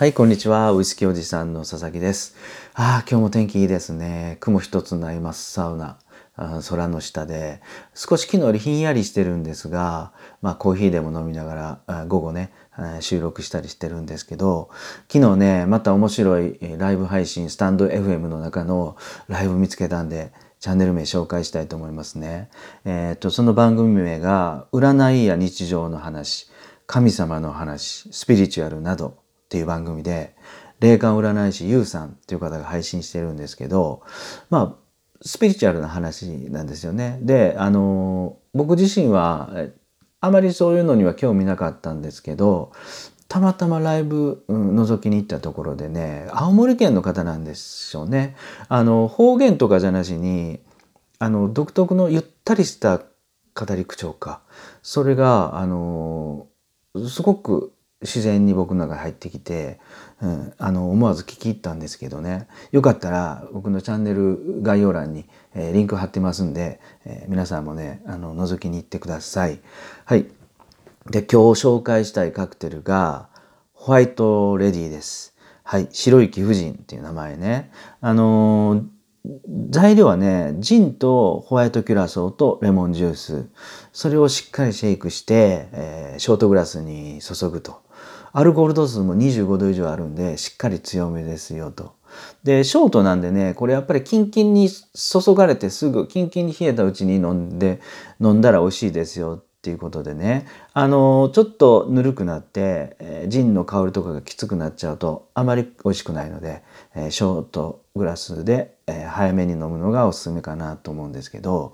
はい、こんにちは。ウイスキーおじさんの佐々木です。今日も天気いいですね。雲一つない真っ青な空の下で、少し昨日よりひんやりしてるんですが、コーヒーでも飲みながら、午後ね、収録したりしてるんですけど、昨日ね、また面白いライブ配信、スタンド FM の中のライブ見つけたんで、チャンネル名紹介したいと思いますね。その番組名が、占いや日常の話、神様の話、スピリチュアルなど、っていう番組で、霊感占い師ゆうさんっていう方が配信してるんですけど、スピリチュアルな話なんですよね。で、僕自身はあまりそういうのには興味なかったんですけど、たまたまライブ、覗きに行ったところでね、青森県の方なんでしょうね。方言とかじゃなしに、独特のゆったりした語り口調か。それが、すごく、自然に僕の中に入ってきて、思わず聞き入ったんですけどね。よかったら僕のチャンネル概要欄に、リンク貼ってますんで、皆さんもね、覗きに行ってください。はい。で、今日紹介したいカクテルが、ホワイトレディです。はい。白雪婦人っていう名前ね。材料はね、ジンとホワイトキュラソーとレモンジュース。それをしっかりシェイクして、ショートグラスに注ぐと。アルコール度数も25度以上あるんで、しっかり強めですよと。で、ショートなんでね、これやっぱりキンキンに注がれてすぐ、キンキンに冷えたうちに飲んだら美味しいですよっていうことでね。ちょっとぬるくなって、ジンの香りとかがきつくなっちゃうと、あまり美味しくないので、ショートグラスで、早めに飲むのがおすすめかなと思うんですけど、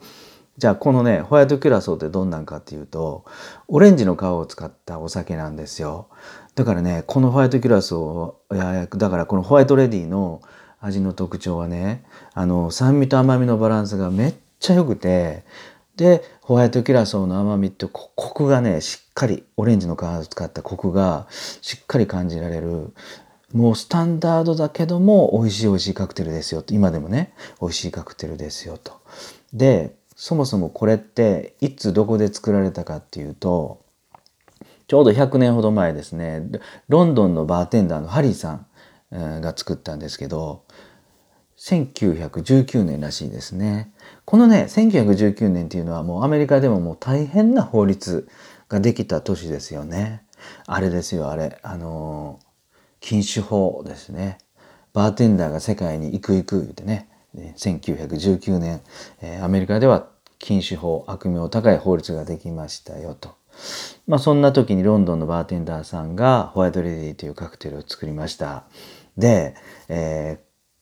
じゃあこのね、ホワイトキュラソーってどんなんかっていうと、オレンジの皮を使ったお酒なんですよ。だからね、このホワイトキュラソー、このホワイトレディの味の特徴はね、酸味と甘みのバランスがめっちゃ良くて、で、ホワイトキュラソーの甘みとコクがね、しっかり、オレンジの皮を使ったコクがしっかり感じられる、もうスタンダードだけども美味しいカクテルですよと。今でもね、美味しいカクテルですよと。で、そもそもこれっていつどこで作られたかっていうと、ちょうど100年ほど前ですね、ロンドンのバーテンダーのハリーさんが作ったんですけど、1919年らしいですね。このね、1919年っていうのはもうアメリカでももう大変な法律ができた年ですよね。あれですよ、あれ。禁酒法ですね。バーテンダーが世界に行く言うてね、1919年、アメリカでは禁酒法、悪名高い法律ができましたよと。そんな時にロンドンのバーテンダーさんがホワイトレディというカクテルを作りました。で、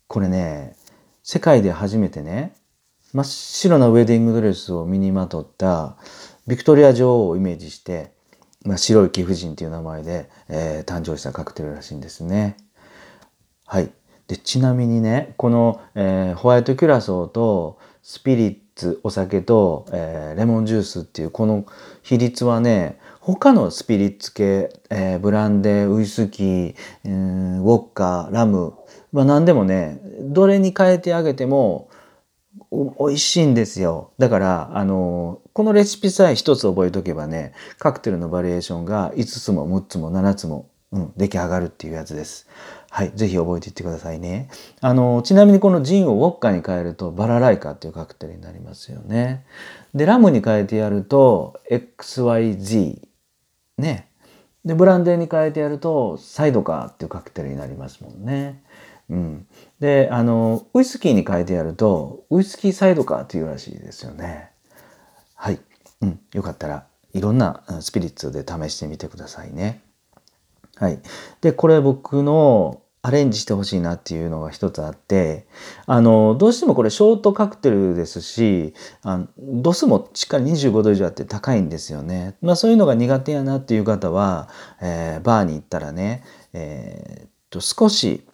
これね、世界で初めてね、真っ白なウェディングドレスを身にまとったビクトリア女王をイメージして、白雪婦人という名前で、誕生したカクテルらしいんですね。はい。で、ちなみにね、この、ホワイトキュラソーとスピリッツ、お酒と、レモンジュースっていうこの比率はね、他のスピリッツ系、ブランデー、ウイスキー、ウォッカ、ラム、何でもね、どれに変えてあげても美味しいんですよ。だから、このレシピさえ一つ覚えとけばね、カクテルのバリエーションが5つも6つも7つも、出来上がるっていうやつです。はい、ぜひ覚えていってくださいね。ちなみにこのジンをウォッカに変えるとバラライカっていうカクテルになりますよね。で、ラムに変えてやると XYZ ね。で、ブランデーに変えてやるとサイドカーっていうカクテルになりますもんね。で、ウイスキーに変えてやるとウイスキーサイドカーっていうらしいですよね。はい、よかったらいろんなスピリッツで試してみてくださいね。はい。で、これ僕のアレンジしてほしいなっていうのが一つあって、どうしてもこれショートカクテルですし、度数もしっかり25度以上あって高いんですよね。そういうのが苦手やなっていう方は、バーに行ったらね、少し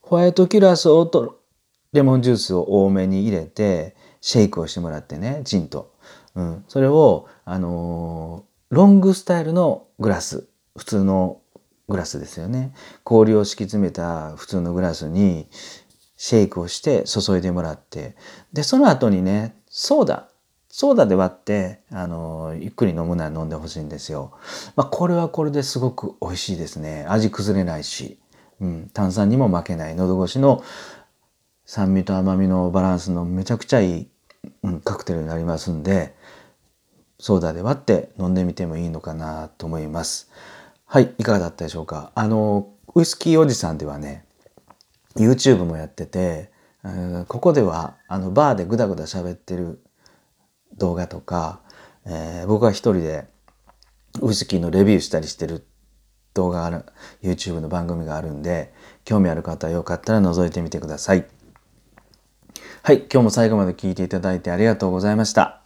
ホワイトキュラソーとレモンジュースを多めに入れて、シェイクをしてもらってね、ジンと。それを、ロングスタイルのグラス、普通のグラスですよね。氷を敷き詰めた普通のグラスにシェイクをして注いでもらって、で、その後にね、ソーダで割って、ゆっくり飲むなら飲んでほしいんですよ。これはこれですごく美味しいですね。味崩れないし。炭酸にも負けない喉越しの酸味と甘みのバランスのめちゃくちゃいい、カクテルになりますんで、ソーダで割って飲んでみてもいいのかなと思います。はい、いかがだったでしょうか。ウイスキーおじさんではね、 YouTube もやってて、ここではバーでグダグダ喋ってる動画とか、僕が一人でウイスキーのレビューしたりしてる動画がある YouTube の番組があるんで、興味ある方はよかったら覗いてみてください。はい、今日も最後まで聞いていただいてありがとうございました。